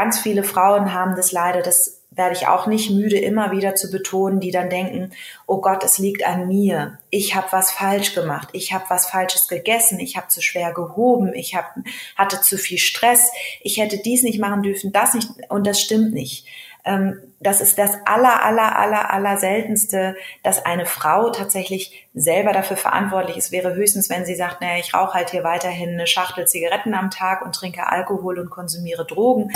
Ganz viele Frauen haben das leider, das werde ich auch nicht müde, immer wieder zu betonen, die dann denken, oh Gott, es liegt an mir, ich habe was falsch gemacht, ich habe was Falsches gegessen, ich habe zu schwer gehoben, ich hatte zu viel Stress, ich hätte dies nicht machen dürfen, das nicht, und das stimmt nicht. Das ist das aller seltenste, dass eine Frau tatsächlich selber dafür verantwortlich ist. Wäre höchstens, wenn sie sagt, naja, ich rauche halt hier weiterhin eine Schachtel Zigaretten am Tag und trinke Alkohol und konsumiere Drogen.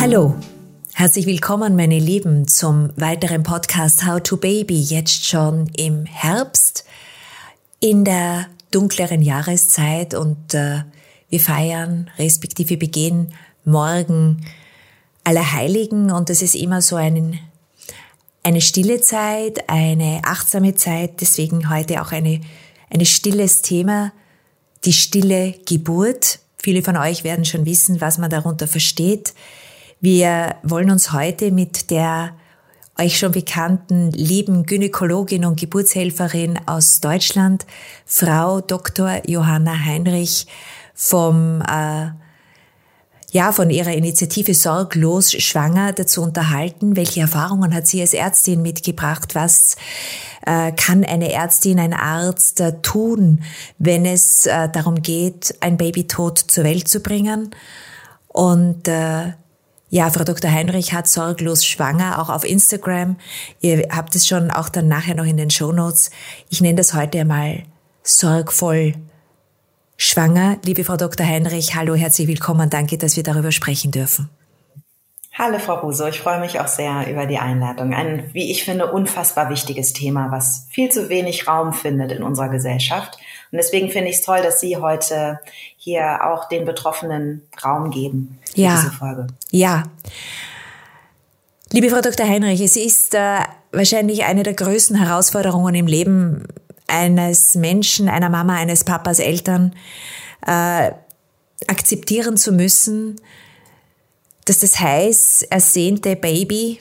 Hallo, herzlich willkommen, meine Lieben, zum weiteren Podcast How to Baby, jetzt schon im Herbst in der dunkleren Jahreszeit, und wir feiern, respektive begehen morgen Allerheiligen, und das ist immer so eine stille Zeit, eine achtsame Zeit, deswegen heute auch ein stilles Thema, die stille Geburt. Viele von euch werden schon wissen, was man darunter versteht. Wir wollen uns heute mit der euch schon bekannten lieben Gynäkologin und Geburtshelferin aus Deutschland, Frau Dr. Johanna Heinrich von ihrer Initiative Sorglos Schwanger dazu unterhalten. Welche Erfahrungen hat sie als Ärztin mitgebracht? Was kann eine Ärztin, ein Arzt tun, wenn es darum geht, ein Baby tot zur Welt zu bringen? Und Frau Dr. Heinrich hat Sorglos Schwanger auch auf Instagram. Ihr habt es schon auch dann nachher noch in den Shownotes. Ich nenne das heute einmal sorgvoll schwanger. Liebe Frau Dr. Heinrich, hallo, herzlich willkommen. Danke, dass wir darüber sprechen dürfen. Hallo, Frau Buso. Ich freue mich auch sehr über die Einladung. Ein, wie ich finde, unfassbar wichtiges Thema, was viel zu wenig Raum findet in unserer Gesellschaft. Und deswegen finde ich es toll, dass Sie heute hier auch den Betroffenen Raum geben für diese Folge. Ja. Liebe Frau Dr. Heinrich, es ist wahrscheinlich eine der größten Herausforderungen im Leben eines Menschen, einer Mama, eines Papas, Eltern, akzeptieren zu müssen, dass das heiß ersehnte Baby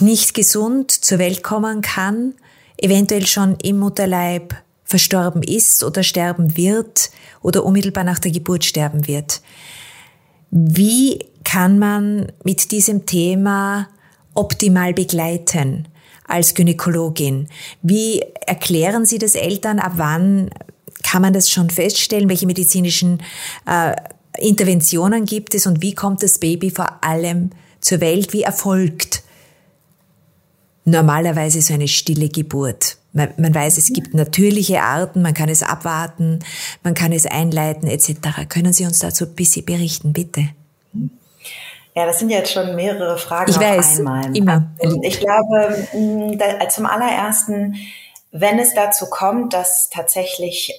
nicht gesund zur Welt kommen kann, eventuell schon im Mutterleib verstorben ist oder sterben wird oder unmittelbar nach der Geburt sterben wird. Wie kann man mit diesem Thema optimal begleiten als Gynäkologin? Wie erklären Sie das Eltern? Ab wann kann man das schon feststellen? Welche medizinischen Interventionen gibt es und wie kommt das Baby vor allem zur Welt? Wie erfolgt normalerweise so eine stille Geburt? Man weiß, es gibt natürliche Arten, man kann es abwarten, man kann es einleiten etc. Können Sie uns dazu ein bisschen berichten, bitte? Ja, das sind ja jetzt schon mehrere Fragen auf einmal. Immer. Ich glaube, zum allerersten, wenn es dazu kommt, dass tatsächlich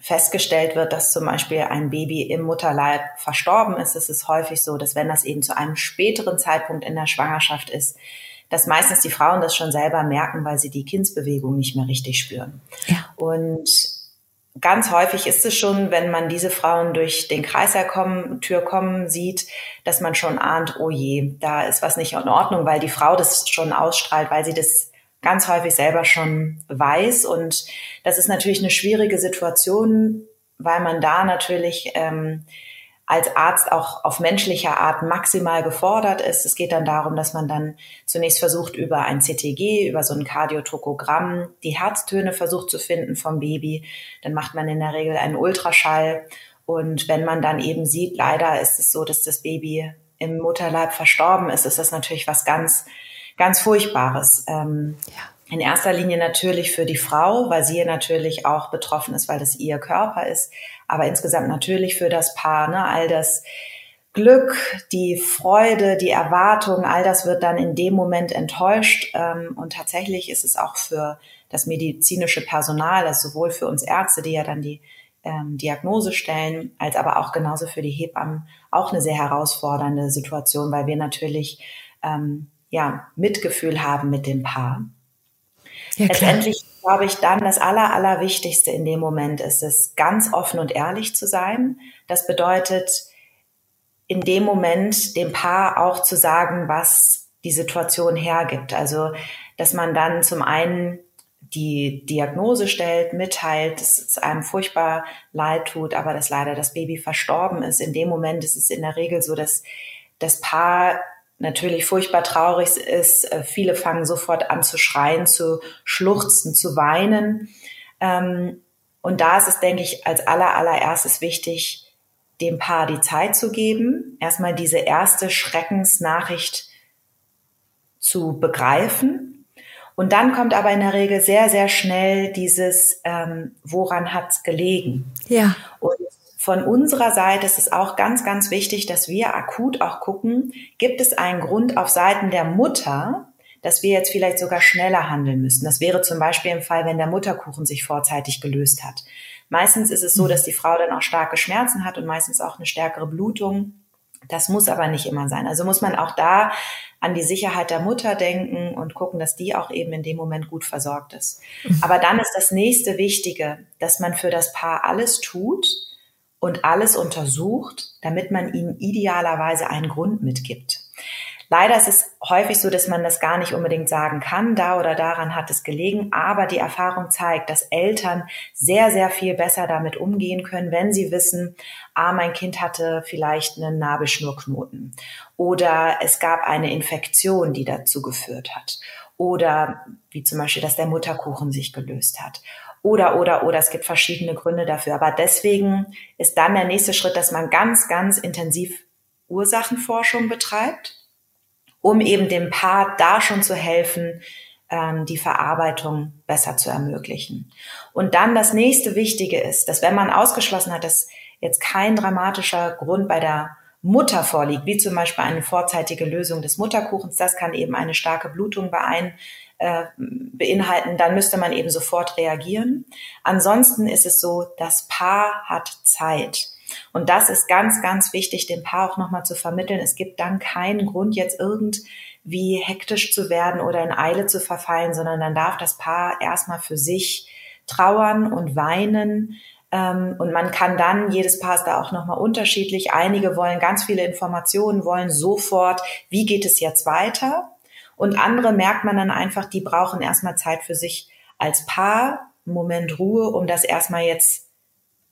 festgestellt wird, dass zum Beispiel ein Baby im Mutterleib verstorben ist, ist es häufig so, dass wenn das eben zu einem späteren Zeitpunkt in der Schwangerschaft ist, dass meistens die Frauen das schon selber merken, weil sie die Kindsbewegung nicht mehr richtig spüren. Ja. Und ganz häufig ist es schon, wenn man diese Frauen durch den Kreißsaal kommen sieht, dass man schon ahnt, oh je, da ist was nicht in Ordnung, weil die Frau das schon ausstrahlt, weil sie das ganz häufig selber schon weiß. Und das ist natürlich eine schwierige Situation, weil man da natürlich als Arzt auch auf menschlicher Art maximal gefordert ist. Es geht dann darum, dass man dann zunächst versucht, über ein CTG, über so ein Kardiotokogramm, die Herztöne versucht zu finden vom Baby. Dann macht man in der Regel einen Ultraschall. Und wenn man dann eben sieht, leider ist es so, dass das Baby im Mutterleib verstorben ist, ist das natürlich was ganz, ganz Furchtbares. In erster Linie natürlich für die Frau, weil sie natürlich auch betroffen ist, weil das ihr Körper ist. Aber insgesamt natürlich für das Paar, ne? All das Glück, die Freude, die Erwartung, all das wird dann in dem Moment enttäuscht. Und tatsächlich ist es auch für das medizinische Personal, also sowohl für uns Ärzte, die ja dann die Diagnose stellen, als aber auch genauso für die Hebammen auch eine sehr herausfordernde Situation, weil wir natürlich Mitgefühl haben mit dem Paar. Ja, letztendlich glaube ich dann, das Allerwichtigste in dem Moment ist es, ganz offen und ehrlich zu sein. Das bedeutet, in dem Moment dem Paar auch zu sagen, was die Situation hergibt. Also, dass man dann zum einen die Diagnose stellt, mitteilt, dass es einem furchtbar leid tut, aber dass leider das Baby verstorben ist. In dem Moment ist es in der Regel so, dass das Paar natürlich furchtbar traurig ist. Viele fangen sofort an zu schreien, zu schluchzen, zu weinen. Und da ist es, denke ich, als allererstes wichtig, dem Paar die Zeit zu geben, erstmal diese erste Schreckensnachricht zu begreifen. Und dann kommt aber in der Regel sehr, sehr schnell dieses, woran hat's gelegen? Ja. Und von unserer Seite ist es auch ganz, ganz wichtig, dass wir akut auch gucken, gibt es einen Grund auf Seiten der Mutter, dass wir jetzt vielleicht sogar schneller handeln müssen. Das wäre zum Beispiel im Fall, wenn der Mutterkuchen sich vorzeitig gelöst hat. Meistens ist es so, dass die Frau dann auch starke Schmerzen hat und meistens auch eine stärkere Blutung. Das muss aber nicht immer sein. Also muss man auch da an die Sicherheit der Mutter denken und gucken, dass die auch eben in dem Moment gut versorgt ist. Aber dann ist das nächste Wichtige, dass man für das Paar alles tut und alles untersucht, damit man ihnen idealerweise einen Grund mitgibt. Leider ist es häufig so, dass man das gar nicht unbedingt sagen kann, da oder daran hat es gelegen, aber die Erfahrung zeigt, dass Eltern sehr, sehr viel besser damit umgehen können, wenn sie wissen, mein Kind hatte vielleicht einen Nabelschnurknoten oder es gab eine Infektion, die dazu geführt hat oder wie zum Beispiel, dass der Mutterkuchen sich gelöst hat. Oder, es gibt verschiedene Gründe dafür. Aber deswegen ist dann der nächste Schritt, dass man ganz, ganz intensiv Ursachenforschung betreibt, um eben dem Paar da schon zu helfen, die Verarbeitung besser zu ermöglichen. Und dann das nächste Wichtige ist, dass wenn man ausgeschlossen hat, dass jetzt kein dramatischer Grund bei der Mutter vorliegt, wie zum Beispiel eine vorzeitige Lösung des Mutterkuchens, das kann eben eine starke Blutung beinhalten, dann müsste man eben sofort reagieren. Ansonsten ist es so, das Paar hat Zeit. Und das ist ganz, ganz wichtig, dem Paar auch nochmal zu vermitteln. Es gibt dann keinen Grund, jetzt irgendwie hektisch zu werden oder in Eile zu verfallen, sondern dann darf das Paar erstmal für sich trauern und weinen. Und man kann dann, jedes Paar ist da auch nochmal unterschiedlich. Einige wollen ganz viele Informationen, wollen sofort, wie geht es jetzt weiter? Und andere merkt man dann einfach, die brauchen erstmal Zeit für sich als Paar, einen Moment Ruhe, um das erstmal jetzt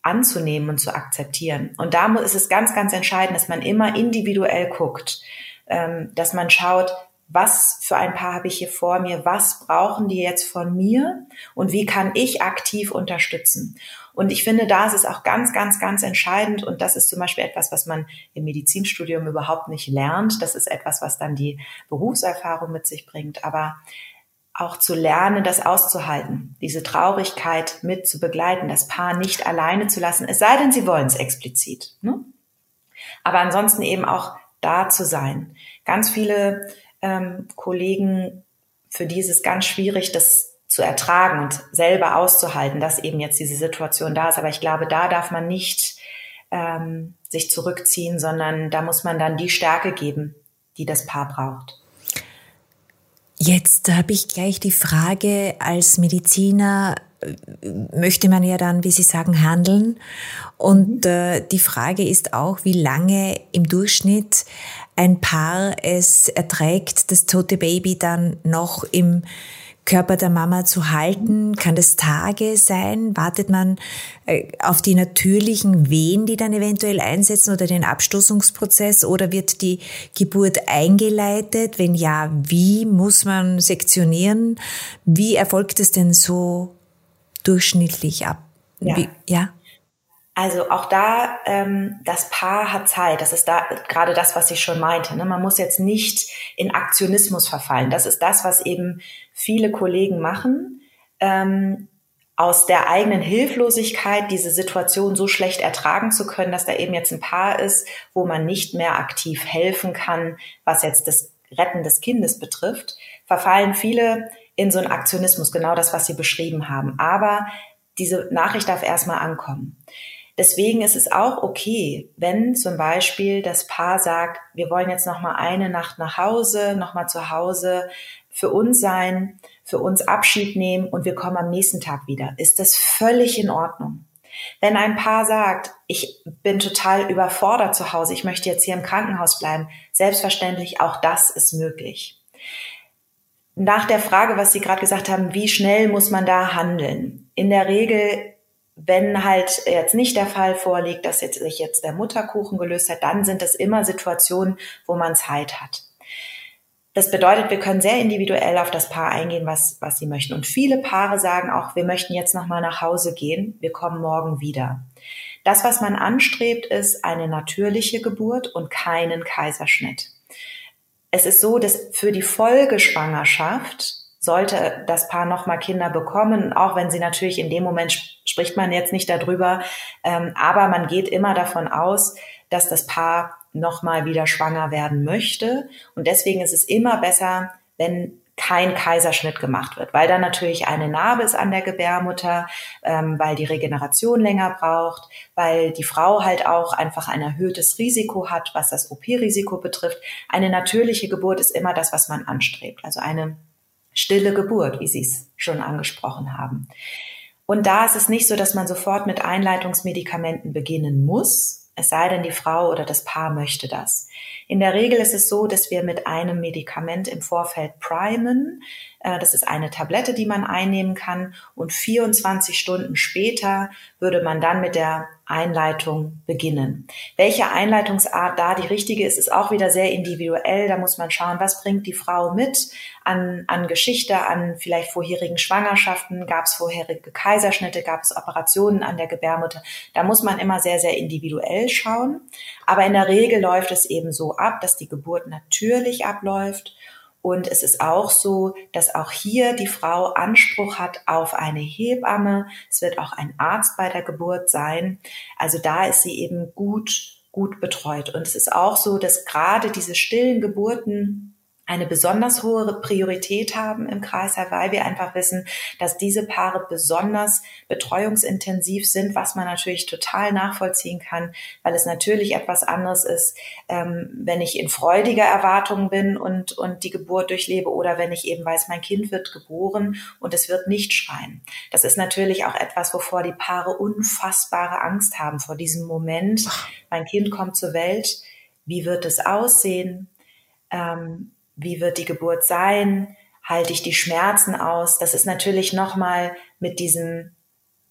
anzunehmen und zu akzeptieren. Und da ist es ganz, ganz entscheidend, dass man immer individuell guckt, dass man schaut, was für ein Paar habe ich hier vor mir, was brauchen die jetzt von mir und wie kann ich aktiv unterstützen. Und ich finde, da ist es auch ganz, ganz, ganz entscheidend und das ist zum Beispiel etwas, was man im Medizinstudium überhaupt nicht lernt. Das ist etwas, was dann die Berufserfahrung mit sich bringt, aber auch zu lernen, das auszuhalten, diese Traurigkeit mit zu begleiten, das Paar nicht alleine zu lassen, es sei denn, sie wollen es explizit. Ne? Aber ansonsten eben auch da zu sein. Ganz viele Kollegen, für die ist es ganz schwierig, das zu ertragen und selber auszuhalten, dass eben jetzt diese Situation da ist. Aber ich glaube, da darf man nicht sich zurückziehen, sondern da muss man dann die Stärke geben, die das Paar braucht. Jetzt habe ich gleich die Frage, als Mediziner möchte man ja dann, wie Sie sagen, handeln. Und die Frage ist auch, wie lange im Durchschnitt ein Paar es erträgt, das tote Baby dann noch im Körper der Mama zu halten. Kann das Tage sein? Wartet man auf die natürlichen Wehen, die dann eventuell einsetzen oder den Abstoßungsprozess? Oder wird die Geburt eingeleitet? Wenn ja, wie muss man sektionieren? Wie erfolgt es denn so durchschnittlich ab? Ja. Also auch da, das Paar hat Zeit. Das ist da gerade das, was ich schon meinte. Ne? Man muss jetzt nicht in Aktionismus verfallen. Das ist das, was eben viele Kollegen machen, aus der eigenen Hilflosigkeit diese Situation so schlecht ertragen zu können, dass da eben jetzt ein Paar ist, wo man nicht mehr aktiv helfen kann, was jetzt das Retten des Kindes betrifft, verfallen viele in so einen Aktionismus, genau das, was Sie beschrieben haben. Aber diese Nachricht darf erstmal ankommen. Deswegen ist es auch okay, wenn zum Beispiel das Paar sagt, wir wollen jetzt nochmal eine Nacht nach Hause, nochmal zu Hause für uns sein, für uns Abschied nehmen und wir kommen am nächsten Tag wieder. Ist das völlig in Ordnung? Wenn ein Paar sagt, ich bin total überfordert zu Hause, ich möchte jetzt hier im Krankenhaus bleiben, selbstverständlich, auch das ist möglich. nach der Frage, was Sie gerade gesagt haben, wie schnell muss man da handeln? In der Regel, wenn halt jetzt nicht der Fall vorliegt, dass sich jetzt der Mutterkuchen gelöst hat, dann sind das immer Situationen, wo man Zeit hat. Das bedeutet, wir können sehr individuell auf das Paar eingehen, was sie möchten. Und viele Paare sagen auch, wir möchten jetzt nochmal nach Hause gehen, wir kommen morgen wieder. Das, was man anstrebt, ist eine natürliche Geburt und keinen Kaiserschnitt. Es ist so, dass für die Folgeschwangerschaft sollte das Paar nochmal Kinder bekommen, auch wenn sie natürlich in dem Moment, spricht man jetzt nicht darüber, aber man geht immer davon aus, dass das Paar nochmal wieder schwanger werden möchte. Und deswegen ist es immer besser, wenn kein Kaiserschnitt gemacht wird, weil dann natürlich eine Narbe ist an der Gebärmutter, weil die Regeneration länger braucht, weil die Frau halt auch einfach ein erhöhtes Risiko hat, was das OP-Risiko betrifft. Eine natürliche Geburt ist immer das, was man anstrebt, also eine stille Geburt, wie Sie es schon angesprochen haben. Und da ist es nicht so, dass man sofort mit Einleitungsmedikamenten beginnen muss, es sei denn, die Frau oder das Paar möchte das. In der Regel ist es so, dass wir mit einem Medikament im Vorfeld primen. Das ist eine Tablette, die man einnehmen kann. Und 24 Stunden später würde man dann mit der Einleitung beginnen. Welche Einleitungsart da die richtige ist, ist auch wieder sehr individuell. Da muss man schauen, was bringt die Frau mit an Geschichte, an vielleicht vorherigen Schwangerschaften. Gab es vorherige Kaiserschnitte, gab es Operationen an der Gebärmutter? Da muss man immer sehr, sehr individuell schauen. Aber in der Regel läuft es eben so ab, dass die Geburt natürlich abläuft. Und es ist auch so, dass auch hier die Frau Anspruch hat auf eine Hebamme. Es wird auch ein Arzt bei der Geburt sein. Also da ist sie eben gut betreut. Und es ist auch so, dass gerade diese stillen Geburten eine besonders hohe Priorität haben im Kreis, weil wir einfach wissen, dass diese Paare besonders betreuungsintensiv sind, was man natürlich total nachvollziehen kann, weil es natürlich etwas anderes ist, wenn ich in freudiger Erwartung bin und die Geburt durchlebe oder wenn ich eben weiß, mein Kind wird geboren und es wird nicht schreien. Das ist natürlich auch etwas, wovor die Paare unfassbare Angst haben, vor diesem Moment, mein Kind kommt zur Welt, wie wird es aussehen? Wie wird die Geburt sein? Halte ich die Schmerzen aus? Das ist natürlich nochmal mit diesem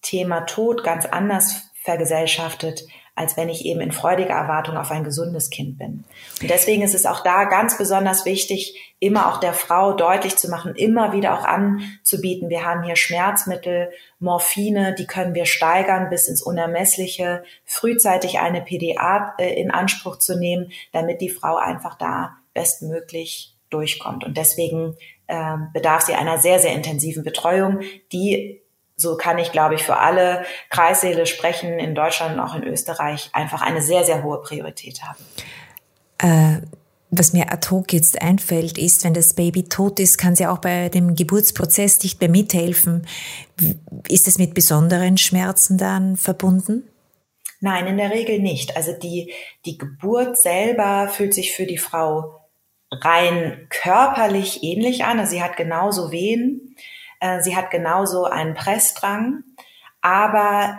Thema Tod ganz anders vergesellschaftet, als wenn ich eben in freudiger Erwartung auf ein gesundes Kind bin. Und deswegen ist es auch da ganz besonders wichtig, immer auch der Frau deutlich zu machen, immer wieder auch anzubieten, wir haben hier Schmerzmittel, Morphine, die können wir steigern bis ins Unermessliche, frühzeitig eine PDA in Anspruch zu nehmen, damit die Frau einfach da bestmöglich durchkommt. Und deswegen bedarf sie einer sehr, sehr intensiven Betreuung, die, so kann ich, glaube ich, für alle Kreissäle sprechen, in Deutschland und auch in Österreich, einfach eine sehr, sehr hohe Priorität haben. Was mir ad hoc jetzt einfällt, ist, wenn das Baby tot ist, kann sie auch bei dem Geburtsprozess nicht mehr mithelfen. Ist das mit besonderen Schmerzen dann verbunden? Nein, in der Regel nicht. Also die Geburt selber fühlt sich für die Frau rein körperlich ähnlich an. Also sie hat genauso Wehen, sie hat genauso einen Pressdrang, aber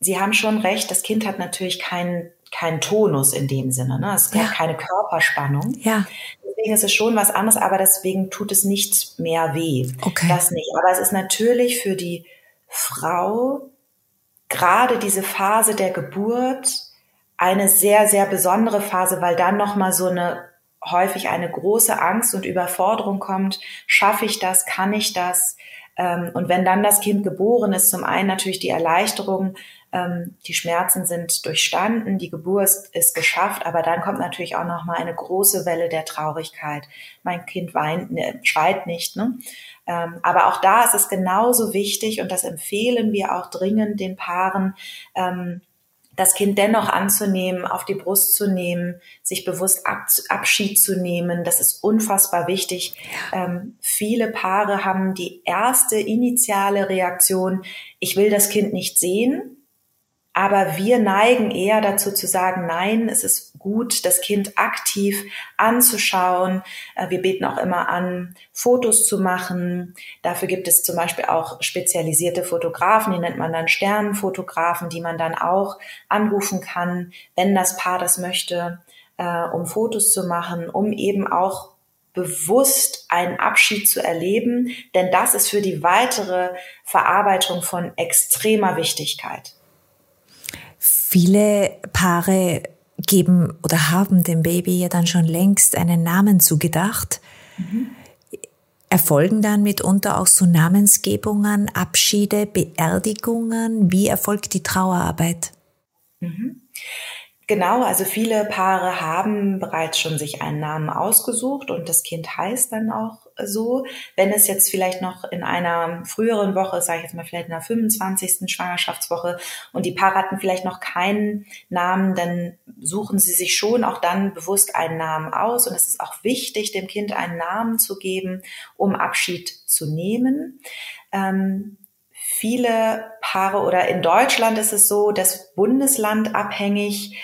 Sie haben schon recht, das Kind hat natürlich keinen Tonus in dem Sinne, ne? Es hat keine Körperspannung. Ja. Deswegen ist es schon was anderes, aber deswegen tut es nicht mehr weh. Okay. Das nicht. Aber es ist natürlich für die Frau gerade diese Phase der Geburt eine sehr, sehr besondere Phase, weil dann nochmal häufig eine große Angst und Überforderung kommt. Schaffe ich das? Kann ich das? Und wenn dann das Kind geboren ist, zum einen natürlich die Erleichterung, die Schmerzen sind durchstanden, die Geburt ist geschafft, aber dann kommt natürlich auch nochmal eine große Welle der Traurigkeit. Mein Kind schreit nicht, ne? Aber auch da ist es genauso wichtig und das empfehlen wir auch dringend den Paaren, das Kind dennoch anzunehmen, auf die Brust zu nehmen, sich bewusst Abschied zu nehmen, das ist unfassbar wichtig. Viele Paare haben die erste initiale Reaktion, ich will das Kind nicht sehen, aber wir neigen eher dazu zu sagen, nein, es ist gut, das Kind aktiv anzuschauen. Wir beten auch immer an, Fotos zu machen. Dafür gibt es zum Beispiel auch spezialisierte Fotografen, die nennt man dann Sternenfotografen, die man dann auch anrufen kann, wenn das Paar das möchte, um Fotos zu machen, um eben auch bewusst einen Abschied zu erleben, denn das ist für die weitere Verarbeitung von extremer Wichtigkeit. Viele Paare geben oder haben dem Baby ja dann schon längst einen Namen zugedacht. Mhm. Erfolgen dann mitunter auch so Namensgebungen, Abschiede, Beerdigungen? Wie erfolgt die Trauerarbeit? Mhm. Genau, also viele Paare haben bereits schon sich einen Namen ausgesucht und das Kind heißt dann auch so. Wenn es jetzt vielleicht noch in einer früheren Woche, sage ich jetzt mal vielleicht in der 25. Schwangerschaftswoche und die Paare hatten vielleicht noch keinen Namen, dann suchen sie sich schon auch dann bewusst einen Namen aus. Und es ist auch wichtig, dem Kind einen Namen zu geben, um Abschied zu nehmen. Viele Paare oder in Deutschland ist es so, dass bundeslandabhängig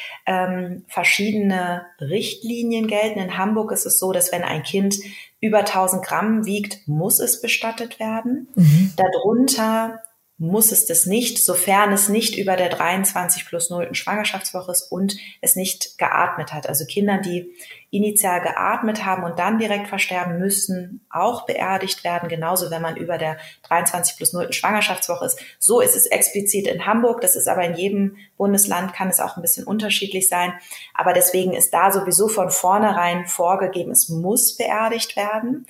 verschiedene Richtlinien gelten. In Hamburg ist es so, dass wenn ein Kind über 1000 Gramm wiegt, muss es bestattet werden. Mhm. Darunter muss es das nicht, sofern es nicht über der 23+0. Schwangerschaftswoche ist und es nicht geatmet hat. Also Kinder, die initial geatmet haben und dann direkt versterben, müssen auch beerdigt werden. Genauso, wenn man über der 23+0. Schwangerschaftswoche ist. So ist es explizit in Hamburg. Das ist aber in jedem Bundesland, kann es auch ein bisschen unterschiedlich sein. Aber deswegen ist da sowieso von vornherein vorgegeben, es muss beerdigt werden.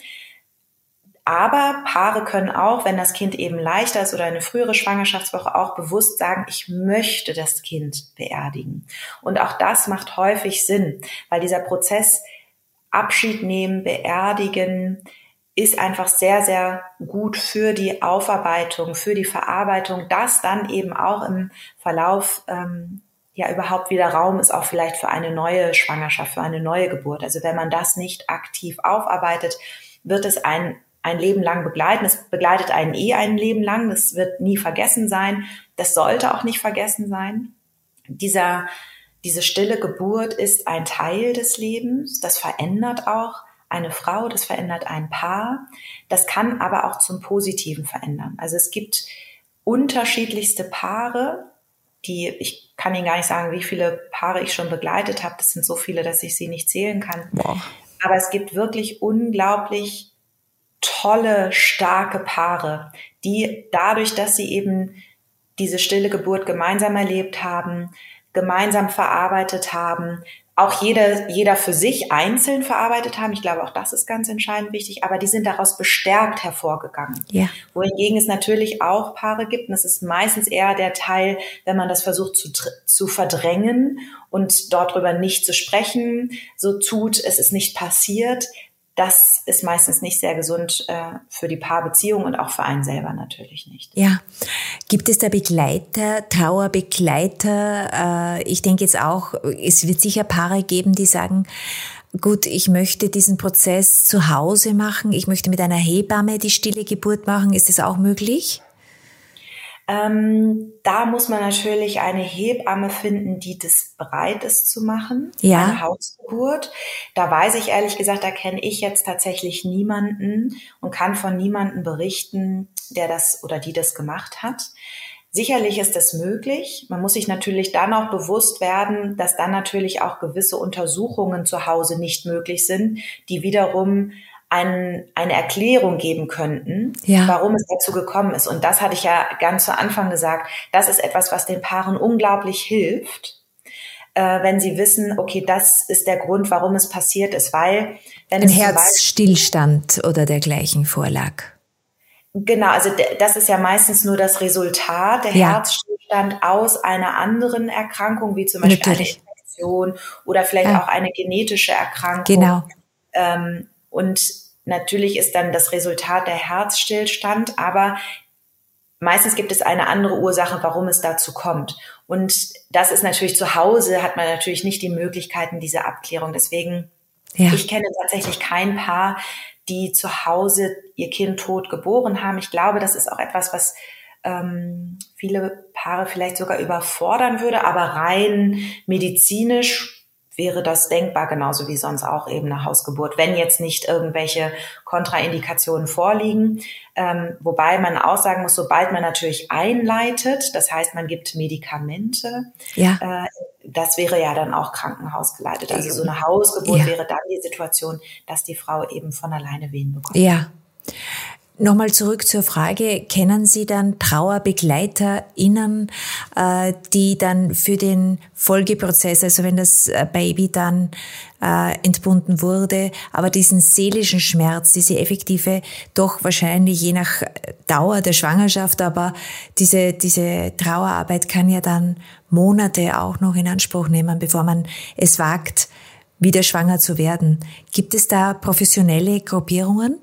Aber Paare können auch, wenn das Kind eben leichter ist oder eine frühere Schwangerschaftswoche, auch bewusst sagen, ich möchte das Kind beerdigen. Und auch das macht häufig Sinn, weil dieser Prozess Abschied nehmen, beerdigen, ist einfach sehr, sehr gut für die Aufarbeitung, für die Verarbeitung, dass dann eben auch im Verlauf überhaupt wieder Raum ist, auch vielleicht für eine neue Schwangerschaft, für eine neue Geburt. Also wenn man das nicht aktiv aufarbeitet, wird es ein Leben lang begleiten. Es begleitet einen ein Leben lang. Das wird nie vergessen sein. Das sollte auch nicht vergessen sein. Diese stille Geburt ist ein Teil des Lebens. Das verändert auch eine Frau, das verändert ein Paar. Das kann aber auch zum Positiven verändern. Also es gibt unterschiedlichste Paare, ich kann Ihnen gar nicht sagen, wie viele Paare ich schon begleitet habe. Das sind so viele, dass ich sie nicht zählen kann. Boah. Aber es gibt wirklich unglaublich tolle, starke Paare, die dadurch, dass sie eben diese stille Geburt gemeinsam erlebt haben, gemeinsam verarbeitet haben, auch jeder für sich einzeln verarbeitet haben. Ich glaube, auch das ist ganz entscheidend wichtig. Aber die sind daraus bestärkt hervorgegangen. Ja. Wohingegen es natürlich auch Paare gibt. Und das ist meistens eher der Teil, wenn man das versucht zu verdrängen und dort drüber nicht zu sprechen, so tut, es ist nicht passiert. Das ist meistens nicht sehr gesund für die Paarbeziehung und auch für einen selber natürlich nicht. Ja, gibt es da Begleiter, Trauerbegleiter? Ich denke jetzt auch, es wird sicher Paare geben, die sagen, gut, ich möchte diesen Prozess zu Hause machen, ich möchte mit einer Hebamme die stille Geburt machen. Ist das auch möglich? Da muss man natürlich eine Hebamme finden, die das bereit ist zu machen. Ja. Eine Hausgeburt. Da weiß ich ehrlich gesagt, da kenne ich jetzt tatsächlich niemanden und kann von niemandem berichten, der das oder die das gemacht hat. Sicherlich ist das möglich. Man muss sich natürlich dann auch bewusst werden, dass dann natürlich auch gewisse Untersuchungen zu Hause nicht möglich sind, die wiederum eine Erklärung geben könnten, ja, warum es dazu gekommen ist. Und das hatte ich ja ganz zu Anfang gesagt. Das ist etwas, was den Paaren unglaublich hilft, wenn sie wissen, okay, das ist der Grund, warum es passiert ist, weil wenn ein Herzstillstand oder dergleichen vorlag. Genau, also das ist ja meistens nur das Resultat, der Herzstillstand aus einer anderen Erkrankung, wie zum Beispiel eine Infektion oder vielleicht auch eine genetische Erkrankung. Genau. Und natürlich ist dann das Resultat der Herzstillstand, aber meistens gibt es eine andere Ursache, warum es dazu kommt. Und das ist natürlich zu Hause, hat man natürlich nicht die Möglichkeiten dieser Abklärung. Deswegen, ich kenne tatsächlich kein Paar, die zu Hause ihr Kind tot geboren haben. Ich glaube, das ist auch etwas, was viele Paare vielleicht sogar überfordern würde, aber rein medizinisch wäre das denkbar, genauso wie sonst auch eben eine Hausgeburt, wenn jetzt nicht irgendwelche Kontraindikationen vorliegen. Wobei man auch sagen muss, sobald man natürlich einleitet, das heißt, man gibt Medikamente, das wäre ja dann auch krankenhausgeleitet. Also so eine Hausgeburt wäre dann die Situation, dass die Frau eben von alleine Wehen bekommt. Ja. Nochmal zurück zur Frage, kennen Sie dann TrauerbegleiterInnen, die dann für den Folgeprozess, also wenn das Baby dann entbunden wurde, aber diesen seelischen Schmerz, diese effektive, doch wahrscheinlich je nach Dauer der Schwangerschaft, aber diese Trauerarbeit kann ja dann Monate auch noch in Anspruch nehmen, bevor man es wagt, wieder schwanger zu werden. Gibt es da professionelle Gruppierungen?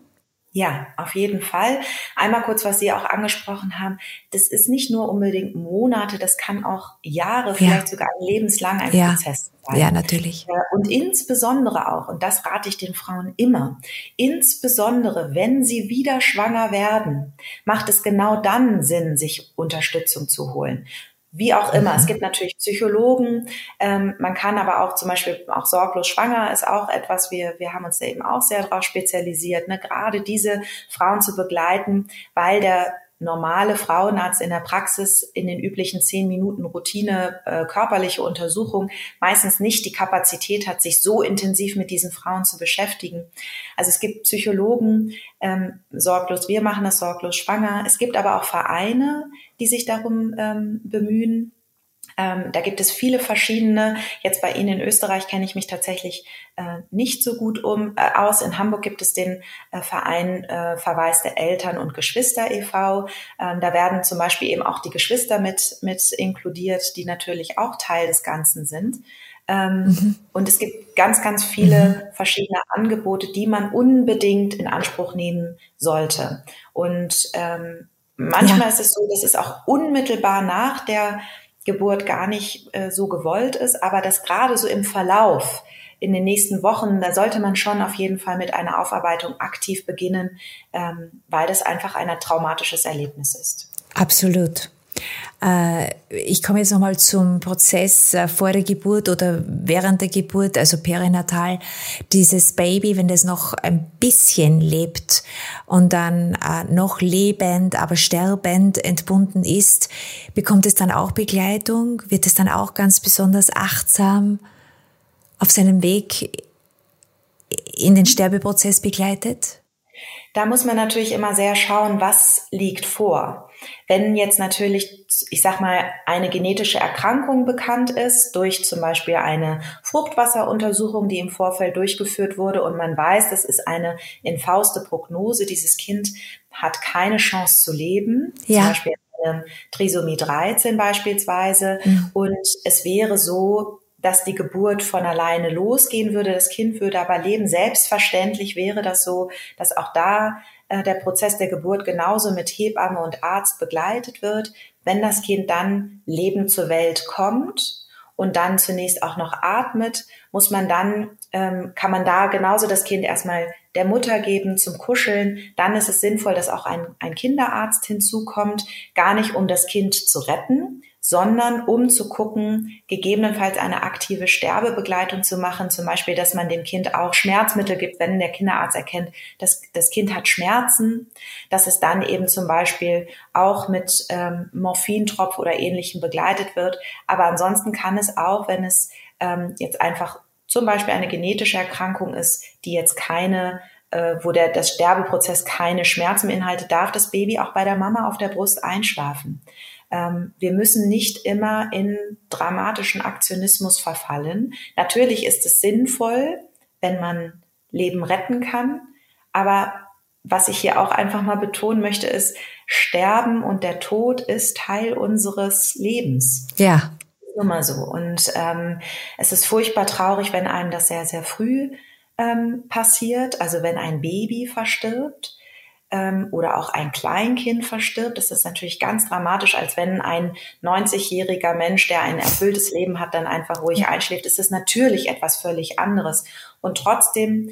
Ja, auf jeden Fall. Einmal kurz, was Sie auch angesprochen haben. Das ist nicht nur unbedingt Monate, das kann auch Jahre, vielleicht sogar lebenslang ein Prozess sein. Ja, natürlich. Und insbesondere auch, und das rate ich den Frauen immer, insbesondere wenn sie wieder schwanger werden, macht es genau dann Sinn, sich Unterstützung zu holen. Wie auch immer. Es gibt natürlich Psychologen. Man kann aber auch zum Beispiel auch Sorglos Schwanger ist auch etwas. Wir haben uns da eben auch sehr drauf spezialisiert, ne? Gerade diese Frauen zu begleiten, weil der normale Frauenarzt in der Praxis in den üblichen 10 Minuten Routine, körperliche Untersuchung meistens nicht die Kapazität hat, sich so intensiv mit diesen Frauen zu beschäftigen. Also es gibt Psychologen, Sorglos, wir machen das Sorglos Schwanger. Es gibt aber auch Vereine, die sich darum bemühen. Da gibt es viele verschiedene. Jetzt bei Ihnen in Österreich kenne ich mich tatsächlich nicht so gut aus. In Hamburg gibt es den Verein Verwaiste Eltern und Geschwister e.V. Da werden zum Beispiel eben auch die Geschwister mit inkludiert, die natürlich auch Teil des Ganzen sind. Und es gibt ganz, ganz viele verschiedene Angebote, die man unbedingt in Anspruch nehmen sollte. Und manchmal ist es so, dass es auch unmittelbar nach der Geburt gar nicht so gewollt ist, aber das gerade so im Verlauf in den nächsten Wochen, da sollte man schon auf jeden Fall mit einer Aufarbeitung aktiv beginnen, weil das einfach ein traumatisches Erlebnis ist. Absolut. Ich komme jetzt nochmal zum Prozess vor der Geburt oder während der Geburt, also perinatal. Dieses Baby, wenn das noch ein bisschen lebt und dann noch lebend, aber sterbend entbunden ist, bekommt es dann auch Begleitung? Wird es dann auch ganz besonders achtsam auf seinem Weg in den Sterbeprozess begleitet? Da muss man natürlich immer sehr schauen, was liegt vor. Wenn jetzt natürlich, ich sag mal, eine genetische Erkrankung bekannt ist, durch zum Beispiel eine Fruchtwasseruntersuchung, die im Vorfeld durchgeführt wurde und man weiß, das ist eine infauste Prognose, dieses Kind hat keine Chance zu leben, zum Beispiel eine Trisomie 13 beispielsweise, und es wäre so, dass die Geburt von alleine losgehen würde, das Kind würde aber leben. Selbstverständlich wäre das so, dass auch da der Prozess der Geburt genauso mit Hebamme und Arzt begleitet wird. Wenn das Kind dann lebend zur Welt kommt und dann zunächst auch noch atmet, muss man dann, kann man da genauso das Kind erstmal der Mutter geben zum Kuscheln. Dann ist es sinnvoll, dass auch ein Kinderarzt hinzukommt, gar nicht um das Kind zu retten, sondern um zu gucken, gegebenenfalls eine aktive Sterbebegleitung zu machen, zum Beispiel, dass man dem Kind auch Schmerzmittel gibt, wenn der Kinderarzt erkennt, dass das Kind hat Schmerzen, dass es dann eben zum Beispiel auch mit Morphintropf oder Ähnlichem begleitet wird. Aber ansonsten kann es auch, wenn es jetzt einfach zum Beispiel eine genetische Erkrankung ist, die jetzt keine, wo das Sterbeprozess keine Schmerzen beinhaltet, darf das Baby auch bei der Mama auf der Brust einschlafen. Wir müssen nicht immer in dramatischen Aktionismus verfallen. Natürlich ist es sinnvoll, wenn man Leben retten kann. Aber was ich hier auch einfach mal betonen möchte, ist, Sterben und der Tod ist Teil unseres Lebens. Ja. Nur mal so. Und es ist furchtbar traurig, wenn einem das sehr, sehr früh passiert. Also wenn ein Baby verstirbt. Oder auch ein Kleinkind verstirbt, das ist natürlich ganz dramatisch, als wenn ein 90-jähriger Mensch, der ein erfülltes Leben hat, dann einfach ruhig einschläft. Das ist natürlich etwas völlig anderes. Und trotzdem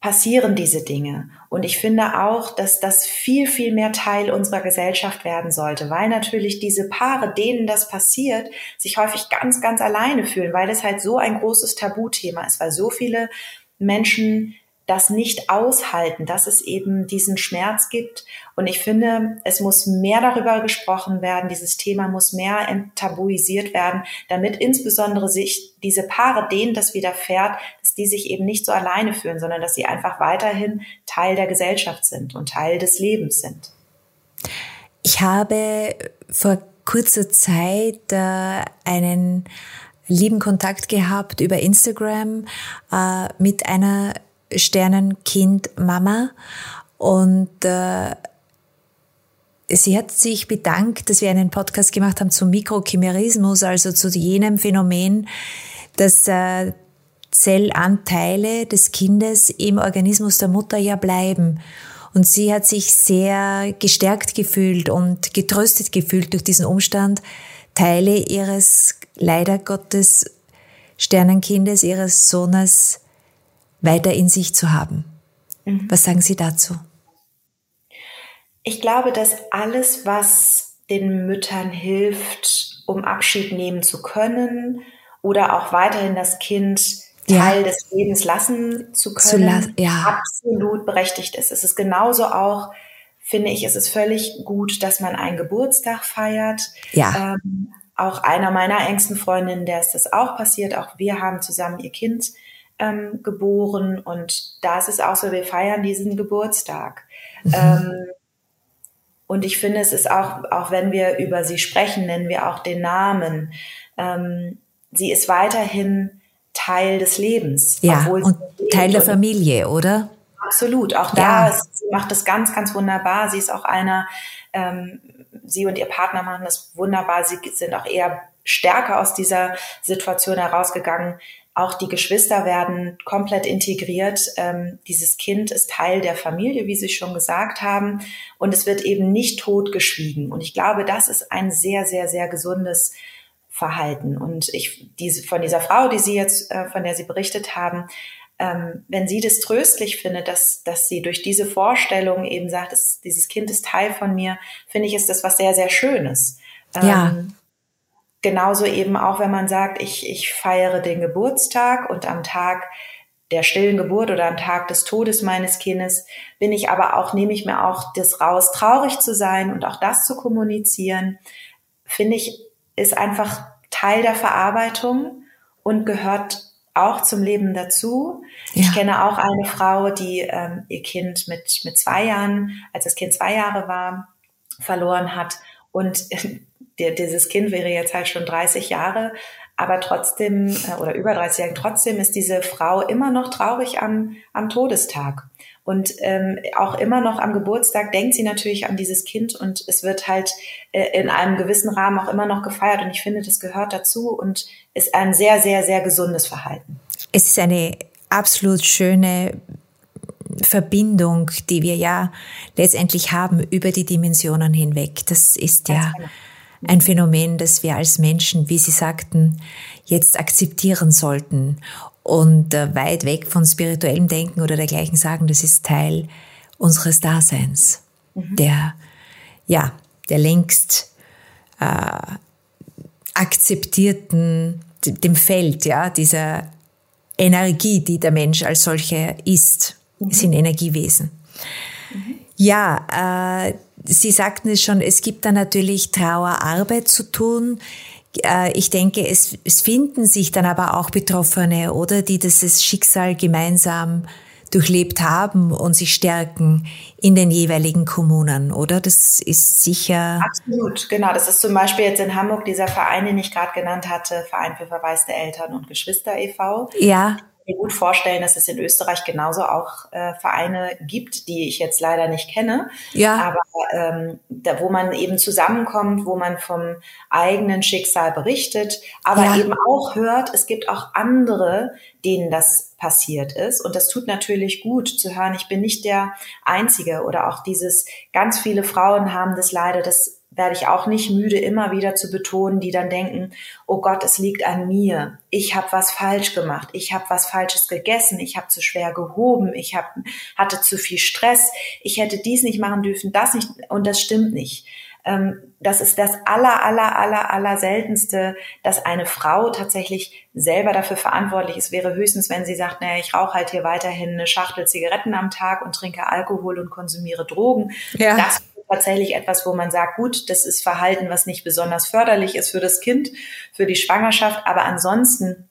passieren diese Dinge. Und ich finde auch, dass das viel, viel mehr Teil unserer Gesellschaft werden sollte, weil natürlich diese Paare, denen das passiert, sich häufig ganz, ganz alleine fühlen, weil das halt so ein großes Tabuthema ist, weil so viele Menschen das nicht aushalten, dass es eben diesen Schmerz gibt. Und ich finde, es muss mehr darüber gesprochen werden, dieses Thema muss mehr enttabuisiert werden, damit insbesondere sich diese Paare, denen das widerfährt, dass die sich eben nicht so alleine fühlen, sondern dass sie einfach weiterhin Teil der Gesellschaft sind und Teil des Lebens sind. Ich habe vor kurzer Zeit einen lieben Kontakt gehabt über Instagram mit einer Sternenkind-Mama und sie hat sich bedankt, dass wir einen Podcast gemacht haben zum Mikrochimerismus, also zu jenem Phänomen, dass Zellanteile des Kindes im Organismus der Mutter ja bleiben. Und sie hat sich sehr gestärkt gefühlt und getröstet gefühlt durch diesen Umstand, Teile ihres leider Gottes Sternenkindes, ihres Sohnes, weiter in sich zu haben. Mhm. Was sagen Sie dazu? Ich glaube, dass alles, was den Müttern hilft, um Abschied nehmen zu können oder auch weiterhin das Kind Teil des Lebens lassen zu können, absolut berechtigt ist. Es ist genauso auch, finde ich, es ist völlig gut, dass man einen Geburtstag feiert. Ja. Auch einer meiner engsten Freundinnen, der ist das auch passiert, auch wir haben zusammen ihr Kind geboren und da ist es auch so, wir feiern diesen Geburtstag. Mhm. Und ich finde, es ist auch wenn wir über sie sprechen, nennen wir auch den Namen. Sie ist weiterhin Teil des Lebens. Ja, und Teil der Familie, oder? Absolut, auch da, sie macht das ganz, ganz wunderbar. Sie ist auch einer, sie und ihr Partner machen das wunderbar. Sie sind auch eher stärker aus dieser Situation herausgegangen. Auch die Geschwister werden komplett integriert. Dieses Kind ist Teil der Familie, wie Sie schon gesagt haben. Und es wird eben nicht totgeschwiegen. Und ich glaube, das ist ein sehr, sehr, sehr gesundes Verhalten. Und von dieser Frau, die Sie jetzt, von der Sie berichtet haben, wenn sie das tröstlich findet, dass sie durch diese Vorstellung eben sagt, dieses Kind ist Teil von mir, finde ich, ist das was sehr, sehr Schönes. Genauso eben auch, wenn man sagt, ich feiere den Geburtstag und am Tag der stillen Geburt oder am Tag des Todes meines Kindes nehme ich mir auch das raus, traurig zu sein und auch das zu kommunizieren, finde ich, ist einfach Teil der Verarbeitung und gehört auch zum Leben dazu. Ja. Ich kenne auch eine Frau, die ihr Kind mit 2 Jahren, als das Kind 2 Jahre war, verloren hat. Und dieses Kind wäre jetzt halt schon 30 Jahre, aber trotzdem, oder über 30 Jahre, trotzdem ist diese Frau immer noch traurig am Todestag. Und auch immer noch am Geburtstag denkt sie natürlich an dieses Kind und es wird halt in einem gewissen Rahmen auch immer noch gefeiert. Und ich finde, das gehört dazu und ist ein sehr, sehr, sehr gesundes Verhalten. Es ist eine absolut schöne Verbindung, die wir ja letztendlich haben über die Dimensionen hinweg. Das ist ein Phänomen, das wir als Menschen, wie Sie sagten, jetzt akzeptieren sollten. Und weit weg von spirituellem Denken oder dergleichen sagen, das ist Teil unseres Daseins, der längst akzeptierten, dem Feld, dieser Energie, die der Mensch als solcher ist. Mhm. Wir sind Energiewesen. Mhm. Ja, Sie sagten es schon, es gibt da natürlich Trauerarbeit zu tun. Ich denke, es finden sich dann aber auch Betroffene, oder, die dieses Schicksal gemeinsam durchlebt haben und sich stärken in den jeweiligen Kommunen, oder? Das ist sicher... Absolut, genau. Das ist zum Beispiel jetzt in Hamburg dieser Verein, den ich gerade genannt hatte, Verein für Verwaiste Eltern und Geschwister e.V. Ja. Ich kann mir gut vorstellen, dass es in Österreich genauso auch Vereine gibt, die ich jetzt leider nicht kenne, aber wo man eben zusammenkommt, wo man vom eigenen Schicksal berichtet, aber eben auch hört, es gibt auch andere, denen das passiert ist und das tut natürlich gut zu hören, ich bin nicht der Einzige oder auch dieses, ganz viele Frauen haben das leider, das werde ich auch nicht müde, immer wieder zu betonen, die dann denken, oh Gott, es liegt an mir, ich habe was falsch gemacht, ich habe was Falsches gegessen, ich habe zu schwer gehoben, ich hatte zu viel Stress, ich hätte dies nicht machen dürfen, das nicht, und das stimmt nicht. Das ist das aller seltenste, dass eine Frau tatsächlich selber dafür verantwortlich ist. Wäre höchstens, wenn sie sagt, naja, ich rauche halt hier weiterhin eine Schachtel Zigaretten am Tag und trinke Alkohol und konsumiere Drogen. Ja. Das ist tatsächlich etwas, wo man sagt, gut, das ist Verhalten, was nicht besonders förderlich ist für das Kind, für die Schwangerschaft. Aber ansonsten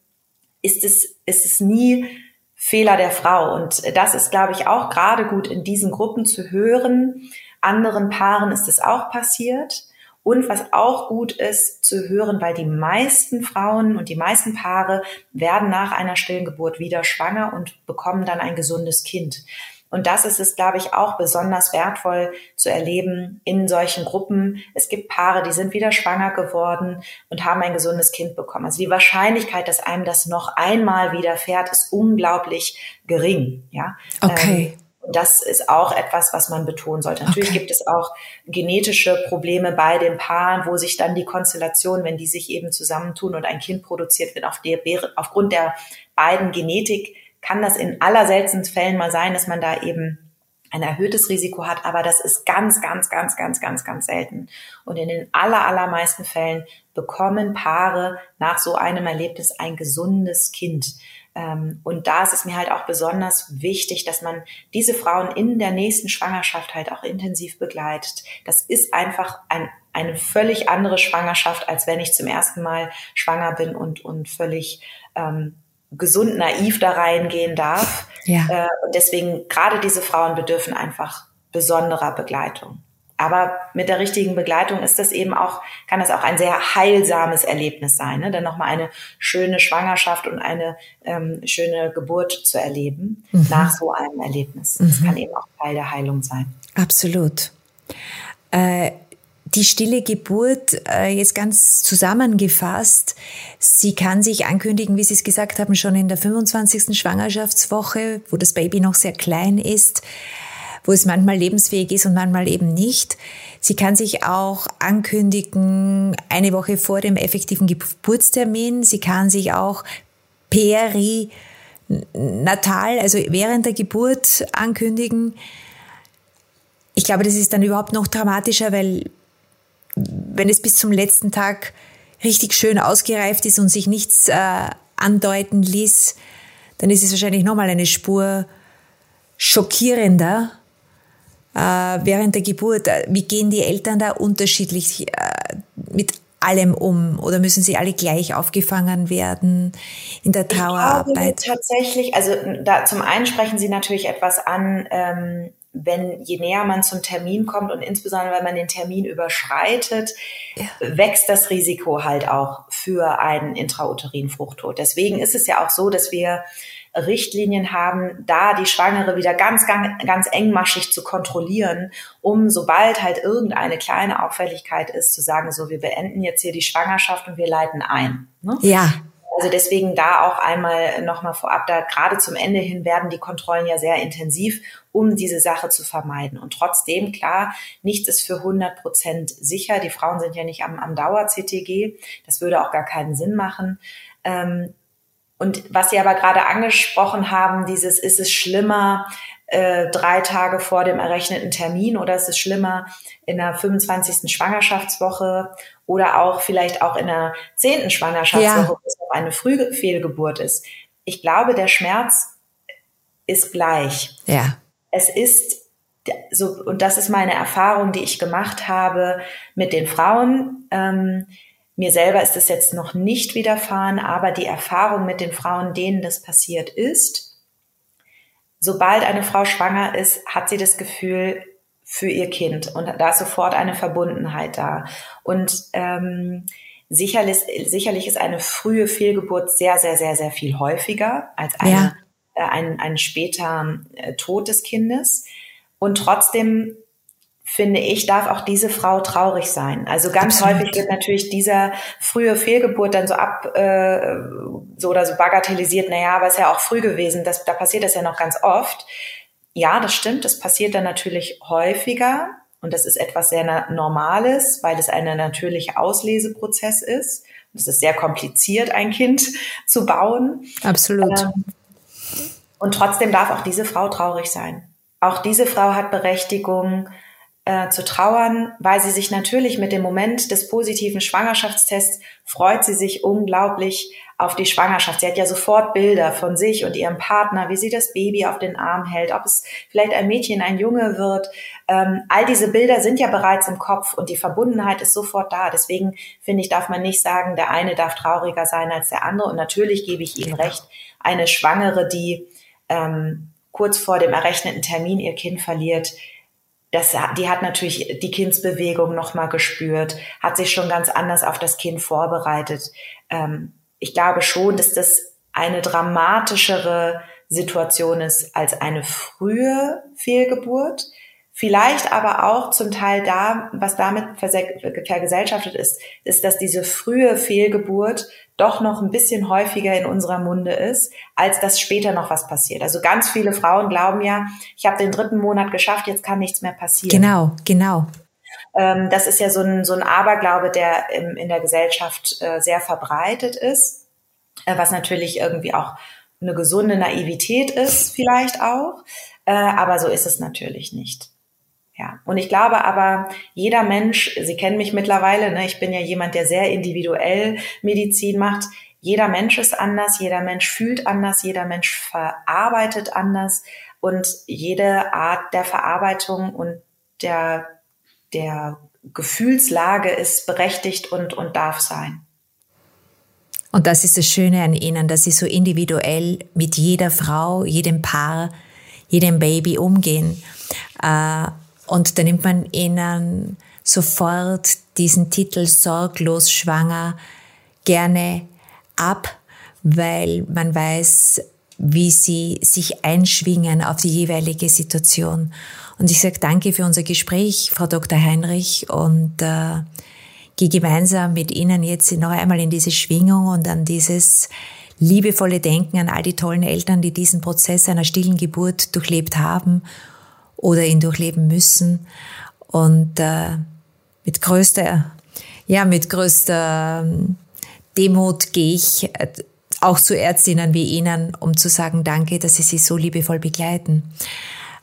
ist es nie Fehler der Frau. Und das ist, glaube ich, auch gerade gut in diesen Gruppen zu hören. Anderen Paaren ist es auch passiert. Und was auch gut ist, zu hören, weil die meisten Frauen und die meisten Paare werden nach einer stillen Geburt wieder schwanger und bekommen dann ein gesundes Kind. Und das ist es, glaube ich, auch besonders wertvoll zu erleben in solchen Gruppen. Es gibt Paare, die sind wieder schwanger geworden und haben ein gesundes Kind bekommen. Also die Wahrscheinlichkeit, dass einem das noch einmal widerfährt, ist unglaublich gering. Ja? Okay. Das ist auch etwas, was man betonen sollte. Natürlich gibt es auch genetische Probleme bei den Paaren, wo sich dann die Konstellation, wenn die sich eben zusammentun und ein Kind produziert wird, aufgrund der beiden Genetik, kann das in allerseltensten Fällen mal sein, dass man da eben ein erhöhtes Risiko hat. Aber das ist ganz selten. Und in den allermeisten Fällen bekommen Paare nach so einem Erlebnis ein gesundes Kind. Und da ist es mir halt auch besonders wichtig, dass man diese Frauen in der nächsten Schwangerschaft halt auch intensiv begleitet. Das ist einfach eine völlig andere Schwangerschaft, als wenn ich zum ersten Mal schwanger bin und völlig gesund naiv da reingehen darf. Ja. Und deswegen gerade diese Frauen bedürfen einfach besonderer Begleitung. Aber mit der richtigen Begleitung ist das eben auch, kann das auch ein sehr heilsames Erlebnis sein, ne? Dann nochmal eine schöne Schwangerschaft und eine schöne Geburt zu erleben nach so einem Erlebnis. Das kann eben auch Teil der Heilung sein. Absolut. Die stille Geburt, jetzt ganz zusammengefasst, sie kann sich ankündigen, wie Sie es gesagt haben, schon in der 25. Schwangerschaftswoche, wo das Baby noch sehr klein ist, wo es manchmal lebensfähig ist und manchmal eben nicht. Sie kann sich auch ankündigen eine Woche vor dem effektiven Geburtstermin. Sie kann sich auch perinatal, also während der Geburt, ankündigen. Ich glaube, das ist dann überhaupt noch dramatischer, weil wenn es bis zum letzten Tag richtig schön ausgereift ist und sich nichts andeuten ließ, dann ist es wahrscheinlich nochmal eine Spur schockierender. Während der Geburt, wie gehen die Eltern da unterschiedlich mit allem um? Oder müssen sie alle gleich aufgefangen werden in der Trauerarbeit? Ich glaube, tatsächlich, also da zum einen sprechen Sie natürlich etwas an, wenn je näher man zum Termin kommt und insbesondere wenn man den Termin überschreitet, wächst das Risiko halt auch für einen intrauterinen Fruchttod. Deswegen ist es ja auch so, dass wir Richtlinien haben, da die Schwangere wieder ganz engmaschig zu kontrollieren, um sobald halt irgendeine kleine Auffälligkeit ist, zu sagen, so, wir beenden jetzt hier die Schwangerschaft und wir leiten ein. Ne? Ja. Also deswegen da auch einmal nochmal vorab, da gerade zum Ende hin werden die Kontrollen ja sehr intensiv, um diese Sache zu vermeiden. Und trotzdem, klar, nichts ist für 100% sicher. Die Frauen sind ja nicht am Dauer-CTG. Das würde auch gar keinen Sinn machen. Und was Sie aber gerade angesprochen haben, dieses, ist es schlimmer 3 Tage vor dem errechneten Termin oder ist es schlimmer in der 25. Schwangerschaftswoche oder auch vielleicht auch in der 10. Schwangerschaftswoche, wo es auch eine Frühfehlgeburt ist. Ich glaube, der Schmerz ist gleich. Ja. Es ist so, und das ist meine Erfahrung, die ich gemacht habe mit den Frauen. Mir selber ist es jetzt noch nicht widerfahren, aber die Erfahrung mit den Frauen, denen das passiert ist, sobald eine Frau schwanger ist, hat sie das Gefühl für ihr Kind und da ist sofort eine Verbundenheit da. Und sicherlich ist eine frühe Fehlgeburt sehr viel häufiger als ein später Tod des Kindes. Und trotzdem, finde ich, darf auch diese Frau traurig sein. Also ganz häufig wird natürlich dieser frühe Fehlgeburt dann so bagatellisiert, naja, aber ist ja auch früh gewesen, da passiert das ja noch ganz oft. Ja, das stimmt, das passiert dann natürlich häufiger und das ist etwas sehr Normales, weil es ein natürlicher Ausleseprozess ist. Und es ist sehr kompliziert, ein Kind zu bauen. Absolut. Und trotzdem darf auch diese Frau traurig sein. Auch diese Frau hat Berechtigung, zu trauern, weil sie sich natürlich mit dem Moment des positiven Schwangerschaftstests freut sie sich unglaublich auf die Schwangerschaft. Sie hat ja sofort Bilder von sich und ihrem Partner, wie sie das Baby auf den Arm hält, ob es vielleicht ein Mädchen, ein Junge wird. All diese Bilder sind ja bereits im Kopf und die Verbundenheit ist sofort da. Deswegen, finde ich, darf man nicht sagen, der eine darf trauriger sein als der andere. Und natürlich gebe ich Ihnen recht, eine Schwangere, die kurz vor dem errechneten Termin ihr Kind verliert, die hat natürlich die Kindsbewegung nochmal gespürt, hat sich schon ganz anders auf das Kind vorbereitet. Ich glaube schon, dass das eine dramatischere Situation ist als eine frühe Fehlgeburt. Vielleicht aber auch zum Teil da, was damit vergesellschaftet ist, dass diese frühe Fehlgeburt doch noch ein bisschen häufiger in unserer Munde ist, als dass später noch was passiert. Also ganz viele Frauen glauben ja, ich habe den 3. Monat geschafft, jetzt kann nichts mehr passieren. Genau. Das ist ja so ein Aberglaube, der in der Gesellschaft sehr verbreitet ist, was natürlich irgendwie auch eine gesunde Naivität ist, vielleicht auch. Aber so ist es natürlich nicht. Ja, und ich glaube aber, jeder Mensch, Sie kennen mich mittlerweile, ne? Ich bin ja jemand, der sehr individuell Medizin macht. Jeder Mensch ist anders, jeder Mensch fühlt anders, jeder Mensch verarbeitet anders und jede Art der Verarbeitung und der Gefühlslage ist berechtigt und darf sein. Und das ist das Schöne an Ihnen, dass Sie so individuell mit jeder Frau, jedem Paar, jedem Baby umgehen. Und da nimmt man ihnen sofort diesen Titel Sorglos Schwanger gerne ab, weil man weiß, wie sie sich einschwingen auf die jeweilige Situation. Und ich sage danke für unser Gespräch, Frau Dr. Heinrich, und gehe gemeinsam mit Ihnen jetzt noch einmal in diese Schwingung und an dieses liebevolle Denken an all die tollen Eltern, die diesen Prozess einer stillen Geburt durchlebt haben oder ihn durchleben müssen, und mit größter Demut gehe ich auch zu Ärztinnen wie Ihnen, um zu sagen, danke, dass Sie sich so liebevoll begleiten.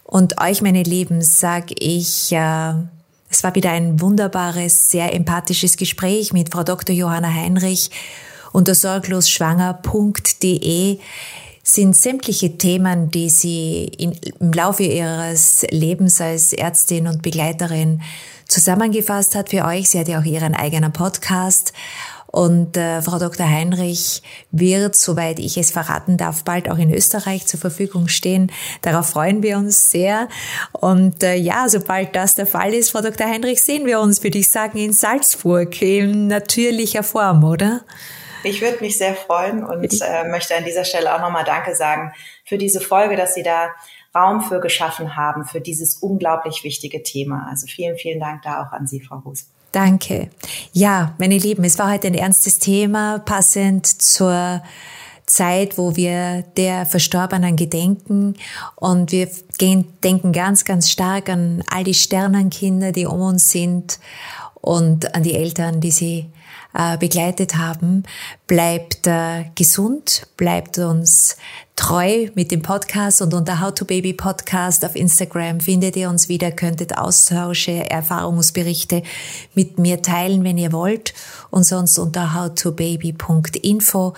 Und euch, meine Lieben, sage ich, es war wieder ein wunderbares, sehr empathisches Gespräch mit Frau Dr. Johanna Heinrich. Unter sorglosschwanger.de sind sämtliche Themen, die Sie im Laufe Ihres Lebens als Ärztin und Begleiterin zusammengefasst hat für euch. Sie hat ja auch ihren eigenen Podcast. Und Frau Dr. Heinrich wird, soweit ich es verraten darf, bald auch in Österreich zur Verfügung stehen. Darauf freuen wir uns sehr. Und sobald das der Fall ist, Frau Dr. Heinrich, sehen wir uns, würde ich sagen, in Salzburg in natürlicher Form, oder? Ich würde mich sehr freuen und möchte an dieser Stelle auch nochmal Danke sagen für diese Folge, dass Sie da Raum für geschaffen haben, für dieses unglaublich wichtige Thema. Also vielen, vielen Dank da auch an Sie, Frau Buso. Danke. Ja, meine Lieben, es war heute ein ernstes Thema, passend zur Zeit, wo wir der Verstorbenen gedenken. Und wir denken ganz, ganz stark an all die Sternenkinder, die um uns sind, und an die Eltern, die sie begleitet haben. Bleibt gesund, bleibt uns treu mit dem Podcast, und unter How to Baby Podcast auf Instagram findet ihr uns wieder, könntet Austausche, Erfahrungsberichte mit mir teilen, wenn ihr wollt, und sonst unter howtobaby.info.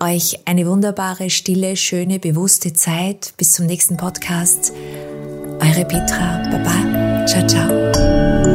Euch eine wunderbare, stille, schöne, bewusste Zeit. Bis zum nächsten Podcast. Eure Petra. Baba. Ciao, ciao.